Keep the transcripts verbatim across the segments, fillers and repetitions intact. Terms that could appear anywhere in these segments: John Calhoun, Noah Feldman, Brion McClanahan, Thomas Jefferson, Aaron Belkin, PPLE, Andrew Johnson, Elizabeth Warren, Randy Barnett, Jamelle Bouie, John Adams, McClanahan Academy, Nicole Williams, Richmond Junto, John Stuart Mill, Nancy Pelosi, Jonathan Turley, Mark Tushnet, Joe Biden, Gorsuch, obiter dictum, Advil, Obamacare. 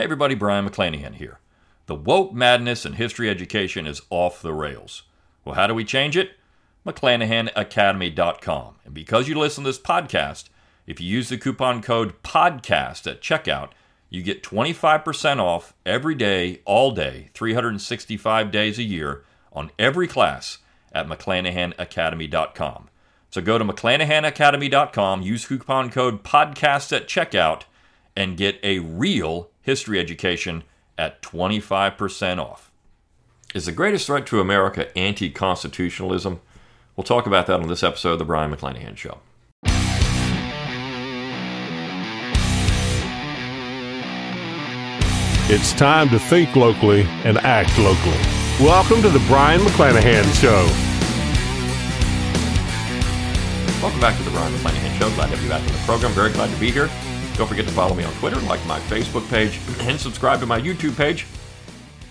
Hey everybody, Brion McClanahan here. The woke madness in history education is off the rails. Well, how do we change it? McClanahan Academy dot com. And because you listen to this podcast, if you use the coupon code PODCAST at checkout, you get twenty-five percent off every day, all day, three hundred sixty-five days a year on every class at McClanahan Academy dot com. So go to McClanahan Academy dot com, use coupon code PODCAST at checkout, and get a real history education at twenty-five percent off. Is the greatest threat to America anti-constitutionalism? We'll talk about that on this episode of The Brion McClanahan Show. It's time to think locally and act locally. Welcome to The Brion McClanahan Show. Welcome back to The Brion McClanahan Show. Glad to have you back on the program. Very glad to be here. Don't forget to follow me on Twitter, like my Facebook page, and subscribe to my YouTube page,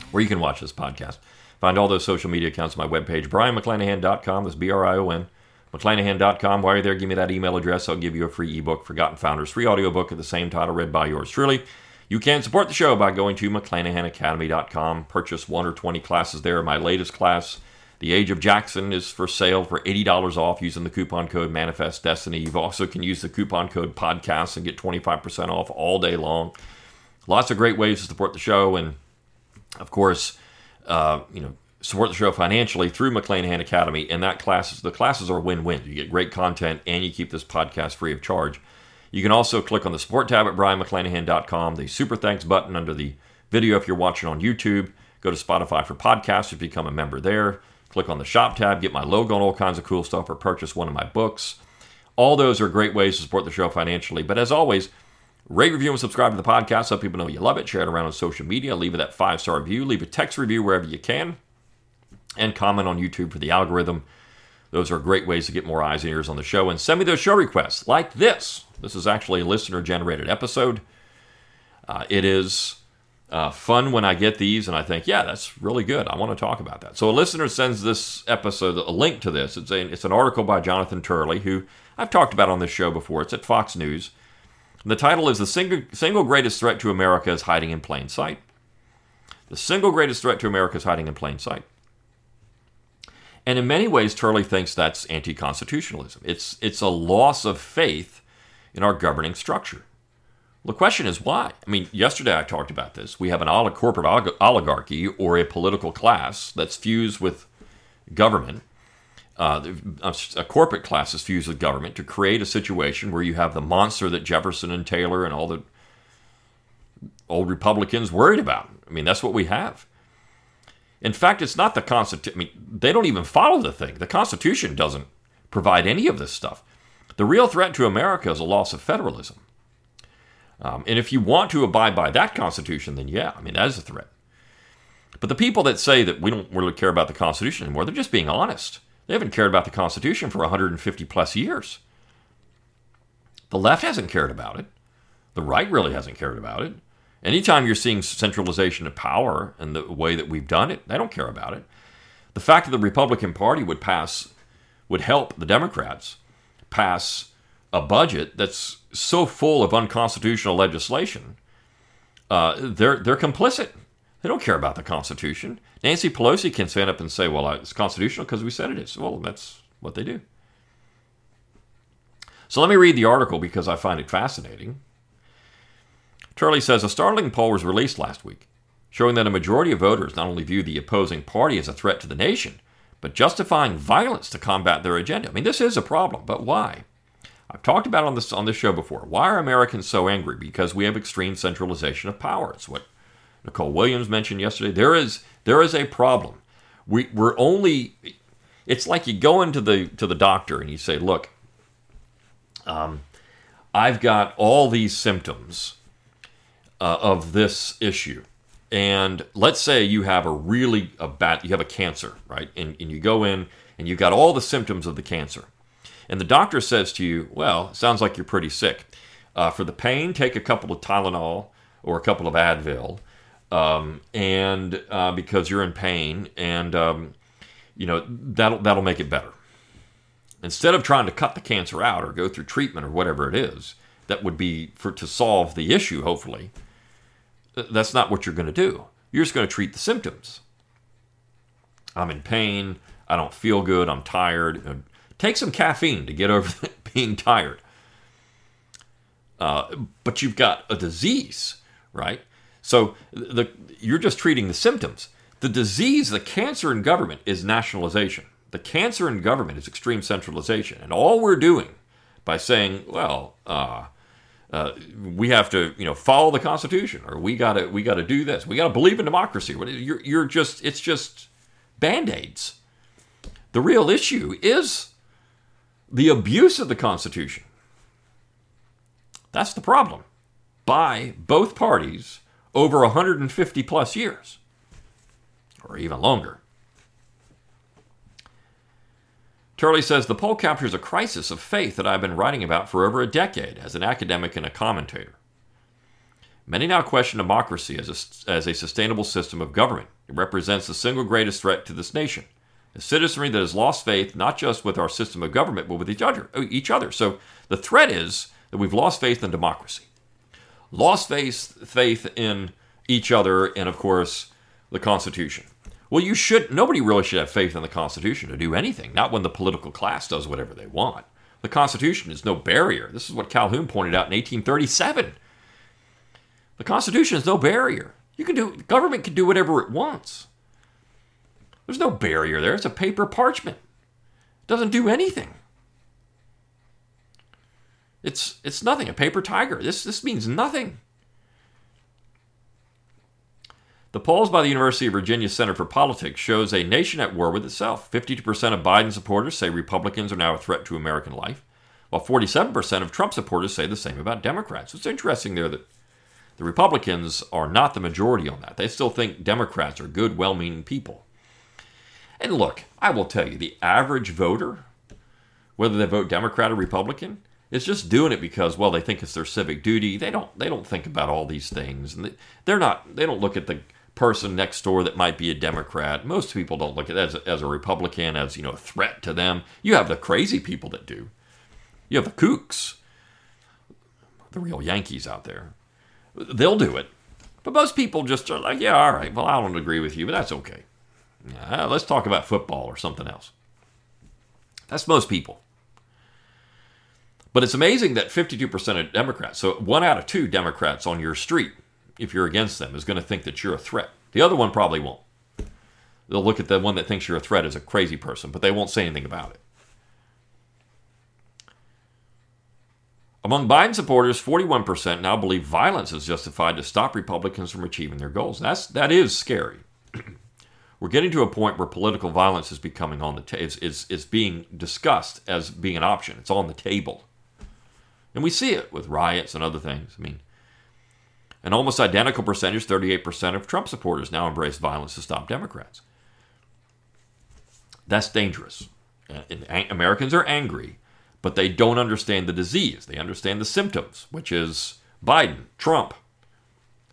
where you can watch this podcast. Find all those social media accounts on my webpage, brion mcclanahan dot com. That's B R I O N, mcclanahan dot com. While you're there, give me that email address. I'll give you a free ebook, Forgotten Founders, free audiobook of the same title, read by yours truly. You can support the show by going to McClanahan Academy dot com. Purchase one or twenty classes there. My latest class, The Age of Jackson, is for sale for eighty dollars off using the coupon code Manifest Destiny. You also can use the coupon code PODCAST and get twenty-five percent off all day long. Lots of great ways to support the show, and of course, uh, you know, support the show financially through McClanahan Academy. And that classes, the classes are win-win. You get great content, and you keep this podcast free of charge. You can also click on the support tab at brion mcclanahan dot com, the super thanks button under the video if you're watching on YouTube. Go to Spotify for podcasts if you become a member there. Click on the shop tab, get my logo and all kinds of cool stuff, or purchase one of my books. All those are great ways to support the show financially. But as always, rate, review, and subscribe to the podcast. Let people know you love it. Share it around on social media. Leave it that five-star review. Leave a text review wherever you can. And comment on YouTube for the algorithm. Those are great ways to get more eyes and ears on the show. And send me those show requests like this. This is actually a listener-generated episode. Uh, it is... Uh, fun when I get these, and I think, yeah, that's really good. I want to talk about that. So a listener sends this episode, a link to this. It's, a, it's an article by Jonathan Turley, who I've talked about on this show before. It's at Fox News. The title is, The Single, single Greatest Threat to America is Hiding in Plain Sight. The Single Greatest Threat to America is Hiding in Plain Sight. And in many ways, Turley thinks that's anti-constitutionalism. It's, it's a loss of faith in our governing structure. The question is why? I mean, yesterday I talked about this. We have an olig- corporate olig- oligarchy or a political class that's fused with government. Uh, a, a corporate class is fused with government to create a situation where you have the monster that Jefferson and Taylor and all the old Republicans worried about. I mean, that's what we have. In fact, it's not the Constitution. I mean, they don't even follow the thing. The Constitution doesn't provide any of this stuff. The real threat to America is a loss of federalism. Um, and if you want to abide by that Constitution, then yeah, I mean, that is a threat. But the people that say that we don't really care about the Constitution anymore, they're just being honest. They haven't cared about the Constitution for one hundred fifty plus years. The left hasn't cared about it. The right really hasn't cared about it. Anytime you're seeing centralization of power and the way that we've done it, they don't care about it. The fact that the Republican Party would pass, would help the Democrats pass a budget that's so full of unconstitutional legislation, uh, they're they're complicit. They don't care about the Constitution. Nancy Pelosi can stand up and say, well, it's constitutional because we said it is. Well, that's what they do. So let me read the article because I find it fascinating. Turley says, a startling poll was released last week, showing that a majority of voters not only view the opposing party as a threat to the nation, but justifying violence to combat their agenda. I mean, this is a problem, but why? I've talked about on this on this show before. Why are Americans so angry? Because we have extreme centralization of power. It's what Nicole Williams mentioned yesterday. There is there is a problem. We we're only. It's like you go into the to the doctor and you say, look, um, I've got all these symptoms uh, of this issue, and let's say you have a really a bad you have a cancer, right? And and you go in and you've got all the symptoms of the cancer. And the doctor says to you, well, sounds like you're pretty sick. Uh, for the pain, take a couple of Tylenol or a couple of Advil, um, and uh, because you're in pain, and um, you know that'll that'll make it better. Instead of trying to cut the cancer out or go through treatment or whatever it is that would be for to solve the issue, hopefully That's not what you're going to do. You're just going to treat the symptoms. I'm in pain. I don't feel good. I'm tired. Take some caffeine to get over being tired. Uh, but you've got a disease, right? So the, you're just treating the symptoms. The disease, the cancer in government, is nationalization. The cancer in government is extreme centralization. And all we're doing by saying, well, uh, uh, we have to, you know, follow the Constitution, or we gotta, we gotta do this, we gotta believe in democracy. You're, you're just, it's just Band-Aids. The real issue is the abuse of the Constitution. That's the problem by both parties over one hundred fifty plus years, or even longer. Turley says, the poll captures a crisis of faith that I've been writing about for over a decade as an academic and a commentator. Many now question democracy as a, as a sustainable system of government. It represents the single greatest threat to this nation, a citizenry that has lost faith not just with our system of government, but with each other. Each other. So the threat is that we've lost faith in democracy, lost faith, faith in each other, and, of course, the Constitution. Well, you should. Nobody really should have faith in the Constitution to do anything, not when the political class does whatever they want. The Constitution is no barrier. This is what Calhoun pointed out in eighteen thirty-seven. The Constitution is no barrier. You can do, government can do whatever it wants. There's no barrier there. It's a paper parchment. It doesn't do anything. It's it's nothing. A paper tiger. This this means nothing. The polls by the University of Virginia Center for Politics shows a nation at war with itself. fifty-two percent of Biden supporters say Republicans are now a threat to American life, while forty-seven percent of Trump supporters say the same about Democrats. It's interesting there that the Republicans are not the majority on that. They still think Democrats are good, well-meaning people. And look, I will tell you, the average voter, whether they vote Democrat or Republican, is just doing it because, well, they think it's their civic duty. They don't they don't think about all these things. And they're not they don't look at the person next door that might be a Democrat. Most people don't look at it as a, as a Republican, as, you know, a threat to them. You have the crazy people that do. You have the kooks, the real Yankees out there. They'll do it. But most people just are like, yeah, all right, well, I don't agree with you, but that's okay. Uh, let's talk about football or something else. That's most people. But it's amazing that fifty-two percent of Democrats, so one out of two Democrats on your street, if you're against them, is going to think that you're a threat. The other one probably won't. They'll look at the one that thinks you're a threat as a crazy person, but they won't say anything about it. Among Biden supporters, forty-one percent now believe violence is justified to stop Republicans from achieving their goals. That's, that is scary. We're getting to a point where political violence is becoming on the ta- is, is, is being discussed as being an option. It's on the table. And we see it with riots and other things. I mean, an almost identical percentage, thirty-eight percent of Trump supporters now embrace violence to stop Democrats. That's dangerous. And Americans are angry, but they don't understand the disease. They understand the symptoms, which is Biden, Trump.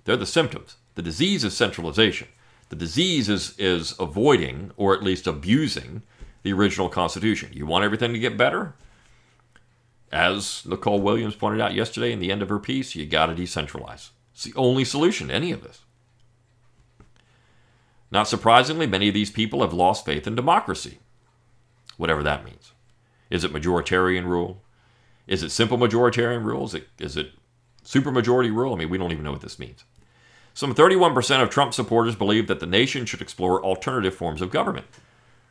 They're the symptoms. The disease is centralization. The disease is, is avoiding, or at least abusing, the original Constitution. You want everything to get better? As Nicole Williams pointed out yesterday in the end of her piece, you got to decentralize. It's the only solution to any of this. Not surprisingly, many of these people have lost faith in democracy, whatever that means. Is it majoritarian rule? Is it simple majoritarian rule? Is it, is it supermajority rule? I mean, we don't even know what this means. Some thirty-one percent of Trump supporters believe that the nation should explore alternative forms of government.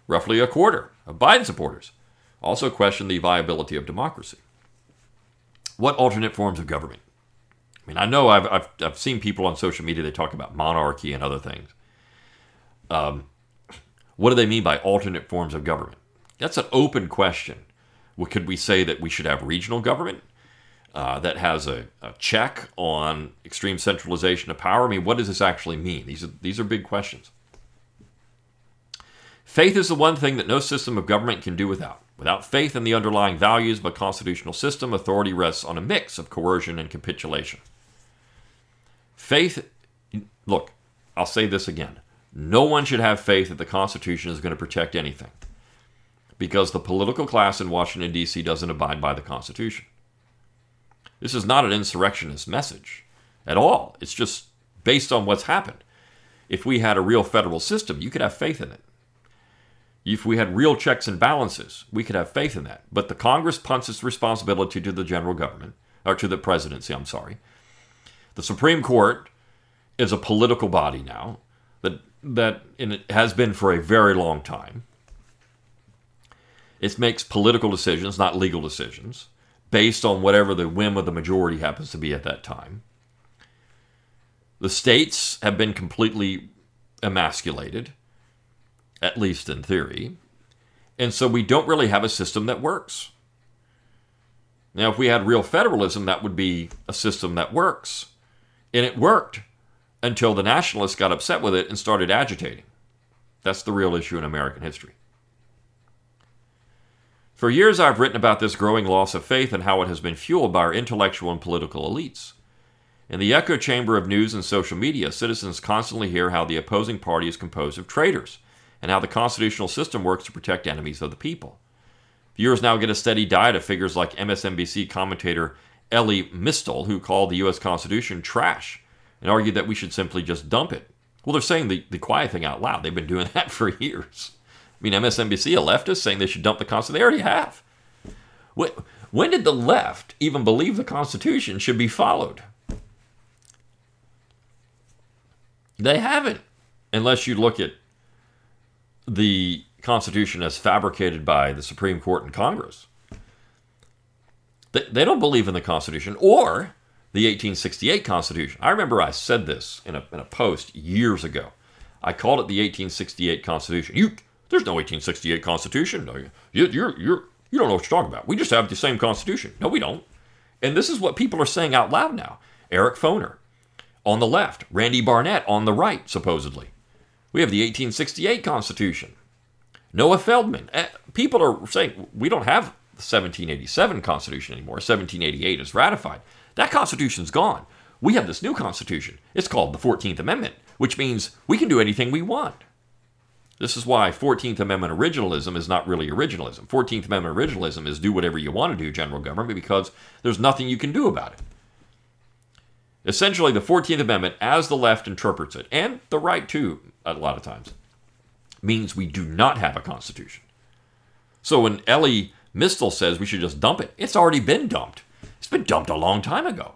Roughly a quarter of Biden supporters also question the viability of democracy. What alternate forms of government? I mean, I know I've I've, I've seen people on social media, they talk about monarchy and other things. Um, what do they mean by alternate forms of government? That's an open question. Well, could we say that we should have regional government? Uh, that has a, a check on extreme centralization of power. I mean, what does this actually mean? These are, these are big questions. Faith is the one thing that no system of government can do without. Without faith in the underlying values of a constitutional system, authority rests on a mix of coercion and capitulation. Faith, look, I'll say this again. No one should have faith that the Constitution is going to protect anything, because the political class in Washington, D C doesn't abide by the Constitution. This is not an insurrectionist message at all. It's just based on what's happened. If we had a real federal system, you could have faith in it. If we had real checks and balances, we could have faith in that. But the Congress punts its responsibility to the general government, or to the presidency, I'm sorry. The Supreme Court is a political body now that, that and it has been for a very long time. It makes political decisions, not legal decisions, based on whatever the whim of the majority happens to be at that time. The states have been completely emasculated, at least in theory. And so we don't really have a system that works. Now, if we had real federalism, that would be a system that works. And it worked until the nationalists got upset with it and started agitating. That's the real issue in American history. For years, I've written about this growing loss of faith and how it has been fueled by our intellectual and political elites. In the echo chamber of news and social media, citizens constantly hear how the opposing party is composed of traitors and how the constitutional system works to protect enemies of the people. Viewers now get a steady diet of figures like M S N B C commentator Ellie Mistel, who called the U S Constitution trash and argued that we should simply just dump it. Well, they're saying the, the quiet thing out loud. They've been doing that for years. I mean, M S N B C, a leftist, saying they should dump the Constitution. They already have. When did the left even believe the Constitution should be followed? They haven't, unless you look at the Constitution as fabricated by the Supreme Court and Congress. They, they don't believe in the Constitution or the eighteen sixty-eight Constitution. I remember I said this in a, in a post years ago. I called it the eighteen sixty-eight Constitution. You, there's no eighteen sixty-eight Constitution. No, you, you're, you're, you don't know what you're talking about. We just have the same Constitution. No, we don't. And this is what people are saying out loud now. Eric Foner on the left, Randy Barnett on the right, supposedly. We have the eighteen sixty-eight Constitution. Noah Feldman. People are saying we don't have the seventeen eighty-seven Constitution anymore. seventeen eighty-eight is ratified. That Constitution's gone. We have this new Constitution. It's called the fourteenth Amendment, which means we can do anything we want. This is why fourteenth Amendment originalism is not really originalism. fourteenth Amendment originalism is do whatever you want to do, general government, because there's nothing you can do about it. Essentially, the fourteenth Amendment, as the left interprets it, and the right too, a lot of times, means we do not have a Constitution. So when Ellie Mistel says we should just dump it, it's already been dumped. It's been dumped a long time ago.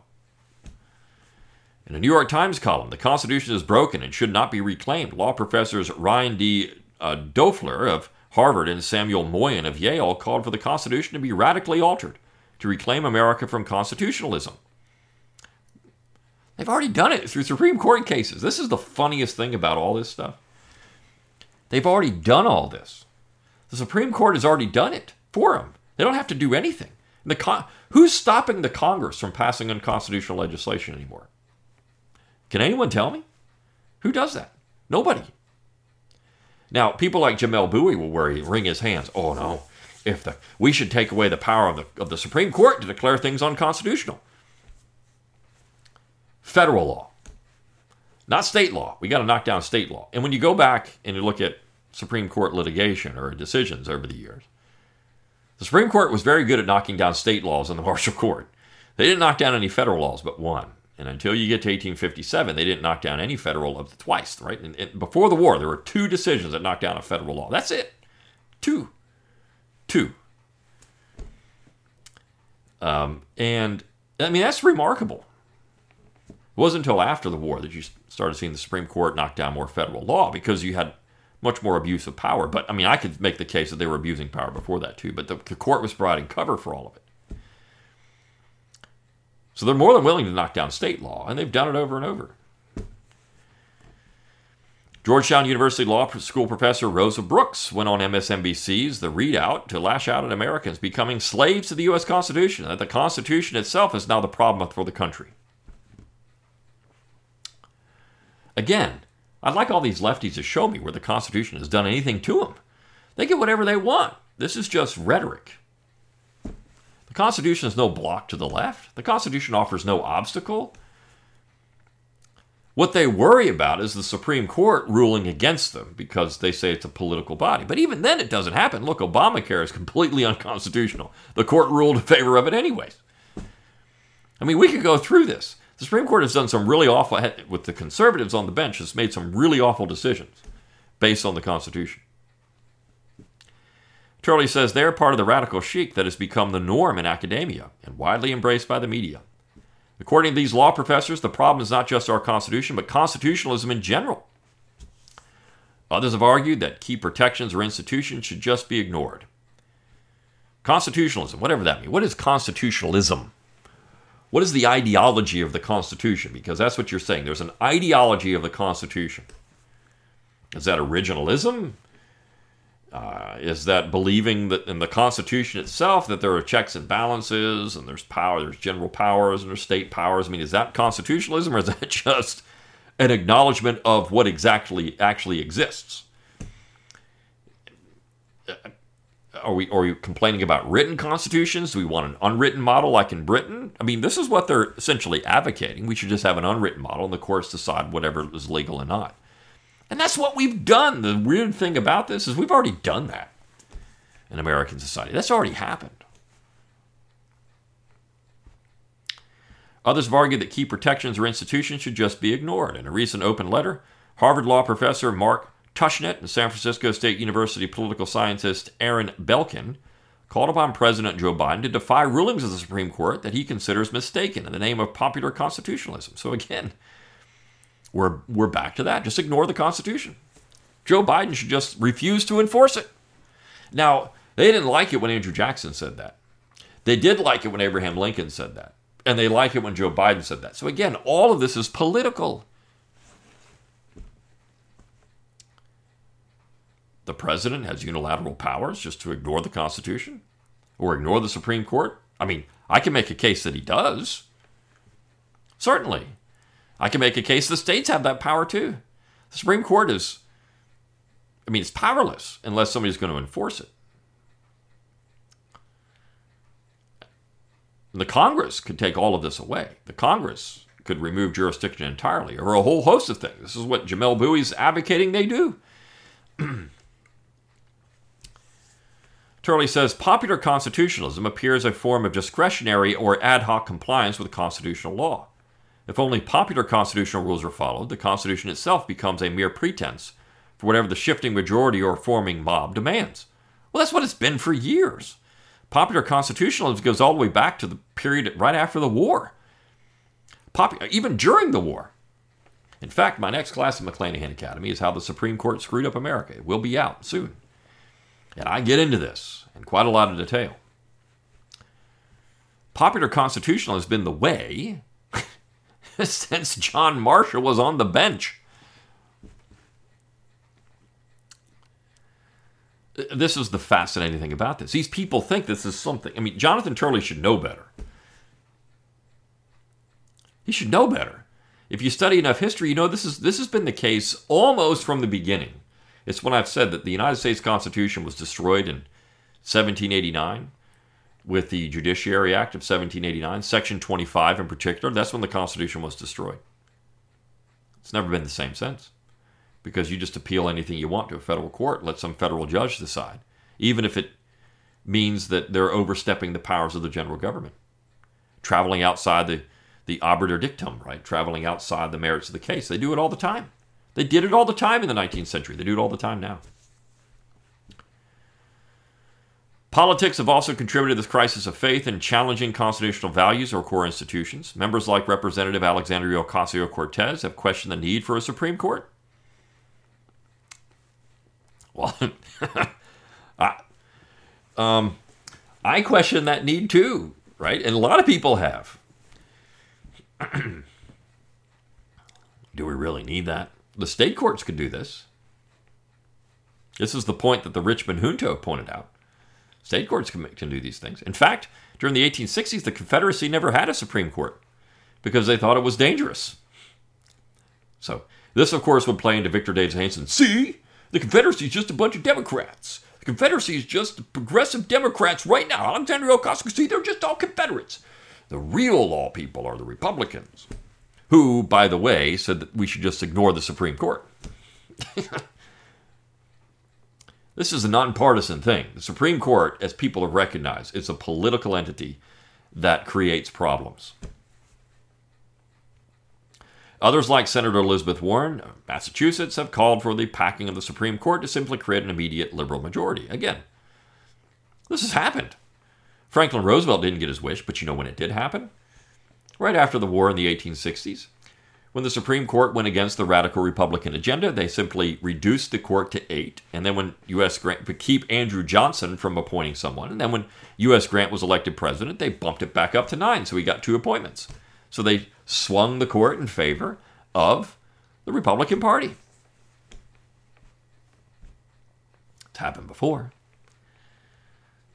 In a New York Times column, the Constitution is broken and should not be reclaimed, law professors Ryan D. Doeffler of Harvard and Samuel Moyen of Yale called for the Constitution to be radically altered to reclaim America from constitutionalism. They've already done it through Supreme Court cases. This is the funniest thing about all this stuff. They've already done all this. The Supreme Court has already done it for them. They don't have to do anything. The con- Who's stopping the Congress from passing unconstitutional legislation anymore? Can anyone tell me? Who does that? Nobody. Now, people like Jamelle Bouie will worry, wring his hands. Oh, no. If the we should take away the power of the of the Supreme Court to declare things unconstitutional. Federal law, not state law. We got to knock down state law. And when you go back and you look at Supreme Court litigation or decisions over the years, the Supreme Court was very good at knocking down state laws in the Marshall Court. They didn't knock down any federal laws but one. And until you get to eighteen fifty-seven, they didn't knock down any federal laws twice, right? And, and before the war, there were two decisions that knocked down a federal law. That's it. Two. Two. Um, and, I mean, that's remarkable. It wasn't until after the war that you started seeing the Supreme Court knock down more federal law because you had much more abuse of power. But, I mean, I could make the case that they were abusing power before that, too. But the, the court was providing cover for all of it. So they're more than willing to knock down state law, and they've done it over and over. Georgetown University Law School professor Rosa Brooks went on M S N B C's The Readout to lash out at Americans becoming slaves to the U S Constitution, that the Constitution itself is now the problem for the country. Again, I'd like all these lefties to show me where the Constitution has done anything to them. They get whatever they want. This is just rhetoric. The Constitution is no block to the left. The Constitution offers no obstacle. What they worry about is the Supreme Court ruling against them because they say it's a political body. But even then, it doesn't happen. Look, Obamacare is completely unconstitutional. The court ruled in favor of it anyways. I mean, we could go through this. The Supreme Court has done some really awful, with the conservatives on the bench, has made some really awful decisions based on the Constitution. Turley says they're part of the radical chic that has become the norm in academia and widely embraced by the media. According to these law professors, the problem is not just our Constitution, but constitutionalism in general. Others have argued that key protections or institutions should just be ignored. Constitutionalism, whatever that means. What is constitutionalism? What is the ideology of the Constitution? Because that's what you're saying. There's an ideology of the Constitution. Is that originalism? Uh, is that believing that in the Constitution itself, that there are checks and balances, and there's power, there's general powers, and there's state powers? I mean, is that constitutionalism, or is that just an acknowledgement of what exactly actually exists? Are we, are we complaining about written constitutions? Do we want an unwritten model like in Britain? I mean, this is what they're essentially advocating. We should just have an unwritten model, and the courts decide whatever is legal and not. And that's what we've done. The weird thing about this is we've already done that in American society. That's already happened. Others have argued that key protections or institutions should just be ignored. In a recent open letter, Harvard Law professor Mark Tushnet and San Francisco State University political scientist Aaron Belkin called upon President Joe Biden to defy rulings of the Supreme Court that he considers mistaken in the name of popular constitutionalism. So again, We're we're back to that. Just ignore the Constitution. Joe Biden should just refuse to enforce it. Now, they didn't like it when Andrew Jackson said that. They did like it when Abraham Lincoln said that. And they like it when Joe Biden said that. So again, all of this is political. The president has unilateral powers just to ignore the Constitution or ignore the Supreme Court. I mean, I can make a case that he does. Certainly. I can make a case the states have that power too. The Supreme Court is, I mean, it's powerless unless somebody's going to enforce it. And the Congress could take all of this away. The Congress could remove jurisdiction entirely over a whole host of things. This is what Jamelle Bouie is advocating they do. Turley says, popular constitutionalism appears a form of discretionary or ad hoc compliance with constitutional law. If only popular constitutional rules are followed, the Constitution itself becomes a mere pretense for whatever the shifting majority or forming mob demands. Well, that's what it's been for years. Popular constitutionalism goes all the way back to the period right after the war, Pop- even during the war. In fact, my next class at McClanahan Academy is How the Supreme Court Screwed Up America. It will be out soon. And I get into this in quite a lot of detail. Popular constitutional has been the way since John Marshall was on the bench. This is the fascinating thing about this. These people think this is something. I mean, Jonathan Turley should know better. He should know better. If you study enough history, you know this is this has been the case almost from the beginning. It's when I've said that the United States Constitution was destroyed in seventeen eighty-nine. With the Judiciary Act of seventeen eighty-nine, Section twenty-five in particular. That's when the Constitution was destroyed. It's never been the same since, because you just appeal anything you want to a federal court, let some federal judge decide, even if it means that they're overstepping the powers of the general government, traveling outside the, the obiter dictum, right? Traveling outside the merits of the case. They do it all the time. They did it all the time in the nineteenth century. They do it all the time now. Politics have also contributed to this crisis of faith in challenging constitutional values or core institutions. Members like Representative Alexandria Ocasio-Cortez have questioned the need for a Supreme Court. Well, I, um, I question that need too, right? And a lot of people have. Do we really need that? The state courts could do this. This is the point that the Richmond Junto pointed out. State courts can, can do these things. In fact, during the eighteen sixties, the Confederacy never had a Supreme Court because they thought it was dangerous. So this, of course, would play into Victor Davis Hanson. See, the Confederacy is just a bunch of Democrats. The Confederacy is just progressive Democrats right now. Alexandria Ocasio, see, they're just all Confederates. The real law people are the Republicans, who, by the way, said that we should just ignore the Supreme Court. This is a nonpartisan thing. The Supreme Court, as people have recognized, it's a political entity that creates problems. Others, like Senator Elizabeth Warren of Massachusetts, have called for the packing of the Supreme Court to simply create an immediate liberal majority. Again, this has happened. Franklin Roosevelt didn't get his wish, but you know when it did happen? Right after the war in the eighteen sixties, when the Supreme Court went against the radical Republican agenda, they simply reduced the court to eight, and then when U S. Grant, to keep Andrew Johnson from appointing someone, and then when U S. Grant was elected president, they bumped it back up to nine, so he got two appointments. So they swung the court in favor of the Republican Party. It's happened before.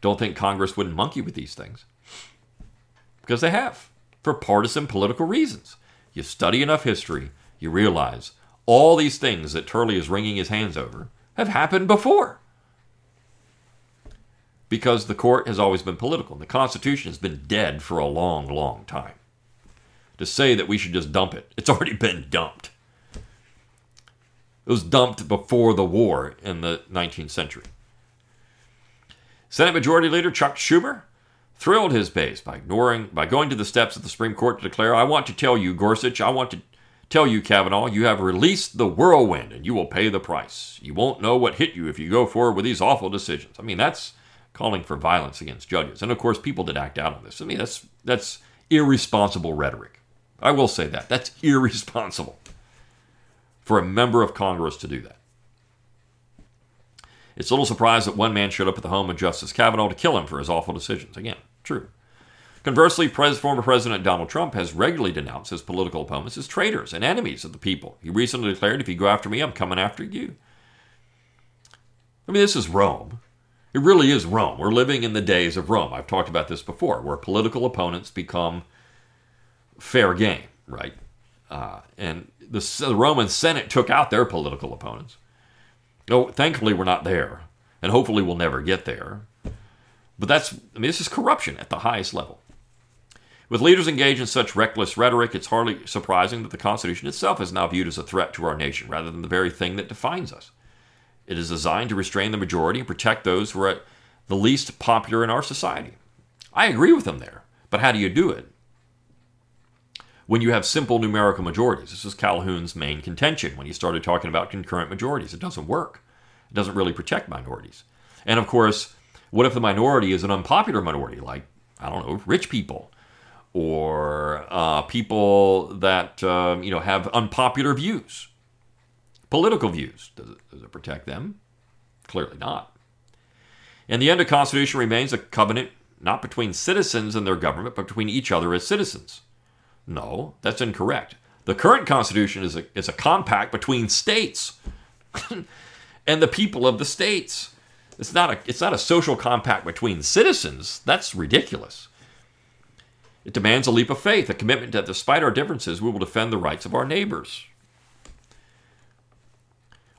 Don't think Congress wouldn't monkey with these things. Because they have, for partisan political reasons. You study enough history, you realize all these things that Turley is wringing his hands over have happened before. Because the court has always been political. The Constitution has been dead for a long, long time. To say that we should just dump it, it's already been dumped. It was dumped before the war in the nineteenth century. Senate Majority Leader Chuck Schumer thrilled his base by ignoring, by going to the steps of the Supreme Court to declare, I want to tell you, Gorsuch, I want to tell you, Kavanaugh, you have released the whirlwind and you will pay the price. You won't know what hit you if you go forward with these awful decisions. I mean, that's calling for violence against judges. And of course, people did act out on this. I mean, that's that's irresponsible rhetoric. I will say that. That's irresponsible for a member of Congress to do that. It's a little surprise that one man showed up at the home of Justice Kavanaugh to kill him for his awful decisions. Again, true. Conversely, pres- former President Donald Trump has regularly denounced his political opponents as traitors and enemies of the people. He recently declared, if you go after me, I'm coming after you. I mean, this is Rome. It really is Rome. We're living in the days of Rome. I've talked about this before, where political opponents become fair game, right? Uh, and the, the Roman Senate took out their political opponents. No, thankfully we're not there, and hopefully we'll never get there. But that's, I mean, this is corruption at the highest level. With leaders engaged in such reckless rhetoric, it's hardly surprising that the Constitution itself is now viewed as a threat to our nation, rather than the very thing that defines us. It is designed to restrain the majority and protect those who are the least popular in our society. I agree with them there, but how do you do it? When you have simple numerical majorities. This was Calhoun's main contention when he started talking about concurrent majorities. It doesn't work. It doesn't really protect minorities. And of course, what if the minority is an unpopular minority, like, I don't know, rich people, or uh, people that um, you know have unpopular views, political views? Does it, does it protect them? Clearly not. In the end, the Constitution remains a covenant not between citizens and their government, but between each other as citizens. No, that's incorrect. The current Constitution is a, is a compact between states and the people of the states. It's not a it's not a social compact between citizens. That's ridiculous. It demands a leap of faith, a commitment that despite our differences, we will defend the rights of our neighbors.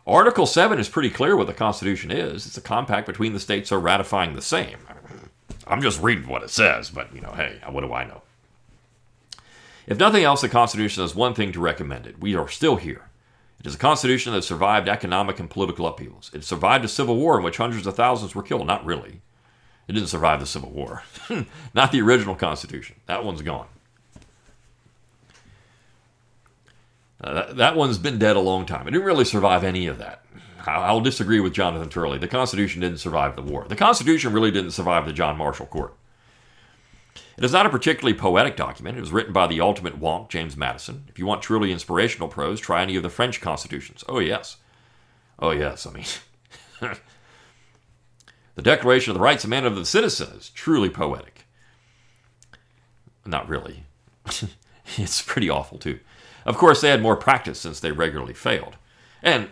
Article seven is pretty clear what the Constitution is. It's a compact between the states are ratifying the same. I'm just reading what it says, but you know, hey, what do I know? If nothing else, the Constitution has one thing to recommend it. We are still here. It is a Constitution that has survived economic and political upheavals. It survived a civil war in which hundreds of thousands were killed. Not really. It didn't survive the Civil War. Not the original Constitution. That one's gone. Uh, that, that one's been dead a long time. It didn't really survive any of that. I, I'll disagree with Jonathan Turley. The Constitution didn't survive the war. The Constitution really didn't survive the John Marshall Court. It is not a particularly poetic document. It was written by the ultimate wonk, James Madison. If you want truly inspirational prose, try any of the French constitutions. Oh, yes. Oh, yes, I mean. The Declaration of the Rights of Man and of the Citizen is truly poetic. Not really. It's pretty awful, too. Of course, they had more practice since they regularly failed. And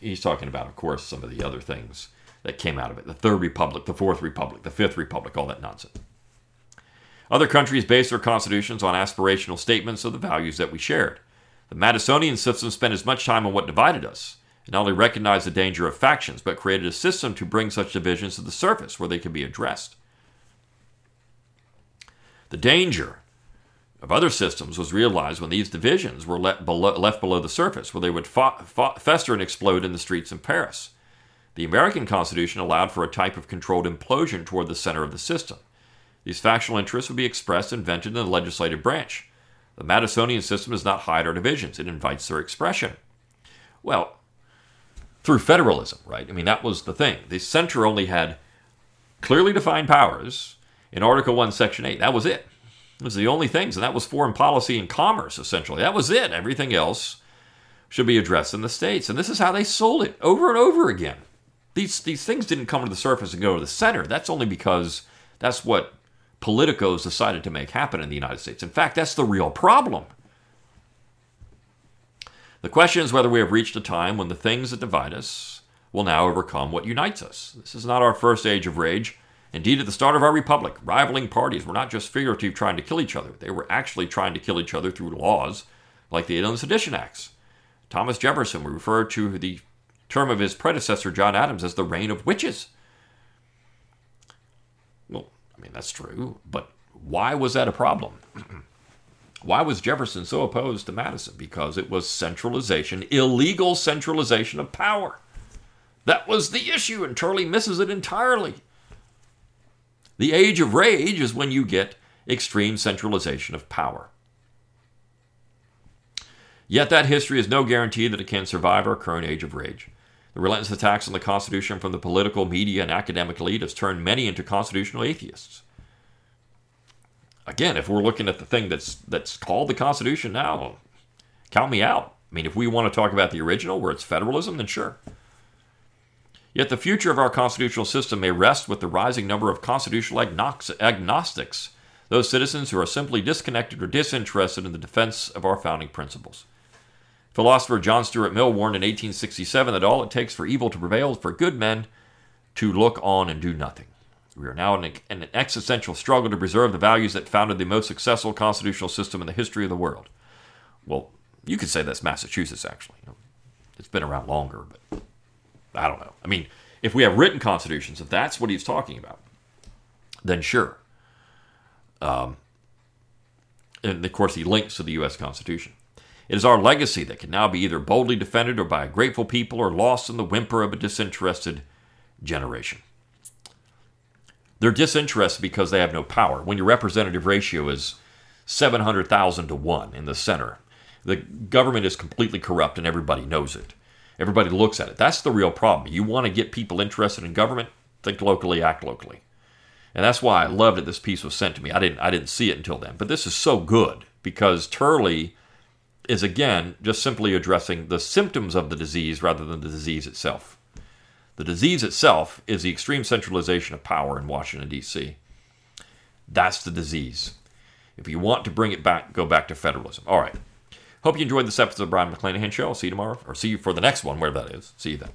he's talking about, of course, some of the other things that came out of it. The Third Republic, the Fourth Republic, the Fifth Republic, all that nonsense. Other countries based their constitutions on aspirational statements of the values that we shared. The Madisonian system spent as much time on what divided us. It not only recognized the danger of factions, but created a system to bring such divisions to the surface where they could be addressed. The danger of other systems was realized when these divisions were let below, left below the surface, where they would fought, fought, fester and explode in the streets in Paris. The American Constitution allowed for a type of controlled implosion toward the center of the system. These factional interests would be expressed and vented in the legislative branch. The Madisonian system does not hide our divisions. It invites their expression. Well, through federalism, right? I mean, that was the thing. The center only had clearly defined powers in Article one, Section eight. That was it. It was the only things, and that was foreign policy and commerce, essentially. That was it. Everything else should be addressed in the states. And this is how they sold it over and over again. These, these things didn't come to the surface and go to the center. That's only because that's what politicos decided to make happen in the United States. In fact, that's the real problem. The question is whether we have reached a time when the things that divide us will now overcome what unites us. This is not our first age of rage. Indeed, at the start of our republic, rivaling parties were not just figurative trying to kill each other. They were actually trying to kill each other through laws like the Alien Sedition Acts. Thomas Jefferson would refer to the term of his predecessor, John Adams, as the reign of witches. I mean, that's true, but why was that a problem? Why was Jefferson so opposed to Madison? Because it was centralization, illegal centralization of power. That was the issue, and Turley misses it entirely. The age of rage is when you get extreme centralization of power. Yet that history is no guarantee that it can survive our current age of rage. The relentless attacks on the Constitution from the political, media, and academic elite has turned many into constitutional atheists. Again, if we're looking at the thing that's that's called the Constitution now, count me out. I mean, if we want to talk about the original, where it's federalism, then sure. Yet the future of our constitutional system may rest with the rising number of constitutional agnostics, those citizens who are simply disconnected or disinterested in the defense of our founding principles. Philosopher John Stuart Mill warned in eighteen sixty-seven that all it takes for evil to prevail is for good men to look on and do nothing. We are now in an existential struggle to preserve the values that founded the most successful constitutional system in the history of the world. Well, you could say that's Massachusetts, actually. It's been around longer, but I don't know. I mean, if we have written constitutions, if that's what he's talking about, then sure. Um, and, of course, he links to the U S Constitution. It is our legacy that can now be either boldly defended or by a grateful people or lost in the whimper of a disinterested generation. They're disinterested because they have no power. When your representative ratio is seven hundred thousand to one in the center, the government is completely corrupt and everybody knows it. Everybody looks at it. That's the real problem. You want to get people interested in government? Think locally, act locally. And that's why I love that this piece was sent to me. I didn't, I didn't see it until then. But this is so good because Turley is, again, just simply addressing the symptoms of the disease rather than the disease itself. The disease itself is the extreme centralization of power in Washington, D C. That's the disease. If you want to bring it back, go back to federalism. All right. Hope you enjoyed this episode of the Brion McClanahan Show. I'll see you tomorrow, or see you for the next one, wherever that is. See you then.